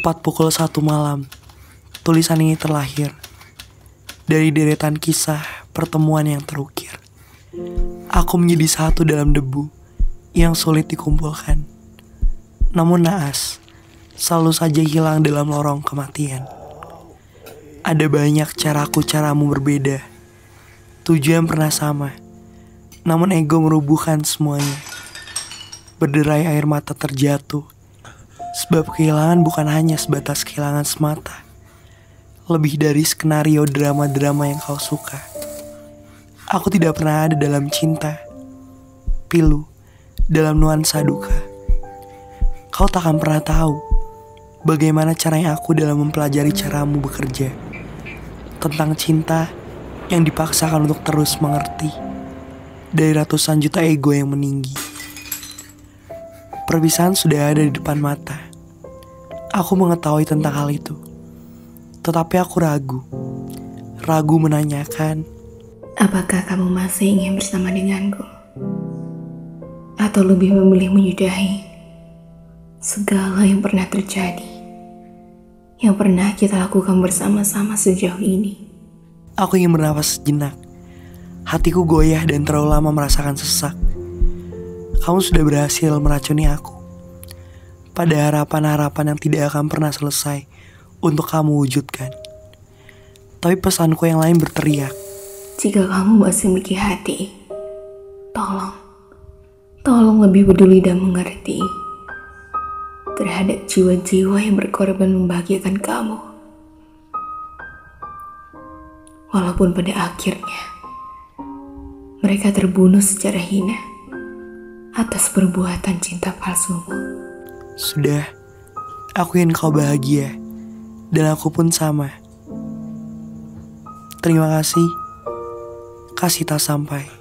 Tepat pukul 1 malam, tulisan ini terlahir dari deretan kisah pertemuan yang terukir. Aku menjadi satu dalam debu yang sulit dikumpulkan, namun naas selalu saja hilang dalam lorong kematian. Ada banyak caraku, caramu berbeda, tujuan pernah sama, namun ego merubuhkan semuanya. Berderai air mata terjatuh, sebab kehilangan bukan hanya sebatas kehilangan semata, lebih dari skenario drama-drama yang kau suka. Aku tidak pernah ada dalam cinta, pilu dalam nuansa duka. Kau tak akan pernah tahu bagaimana caranya aku dalam mempelajari caramu bekerja, tentang cinta yang dipaksakan untuk terus mengerti dari ratusan juta ego yang meninggi. Perpisahan sudah ada di depan mata. Aku mengetahui tentang hal itu, tetapi aku ragu menanyakan, apakah kamu masih ingin bersama denganku? Atau lebih memilih menyudahi segala yang pernah terjadi, yang pernah kita lakukan bersama-sama sejauh ini? Aku ingin bernafas sejenak. Hatiku goyah dan terlalu lama merasakan sesak. Kamu sudah berhasil meracuni aku pada harapan-harapan yang tidak akan pernah selesai untuk kamu wujudkan. Tapi pesanku yang lain berteriak, jika kamu masih memiliki hati, tolong lebih peduli dan mengerti terhadap jiwa-jiwa yang berkorban membahagiakan kamu. Walaupun pada akhirnya mereka terbunuh secara hina atas perbuatan cinta palsumu. Sudah, aku ingin kau bahagia, dan aku pun sama. Terima kasih tak sampai.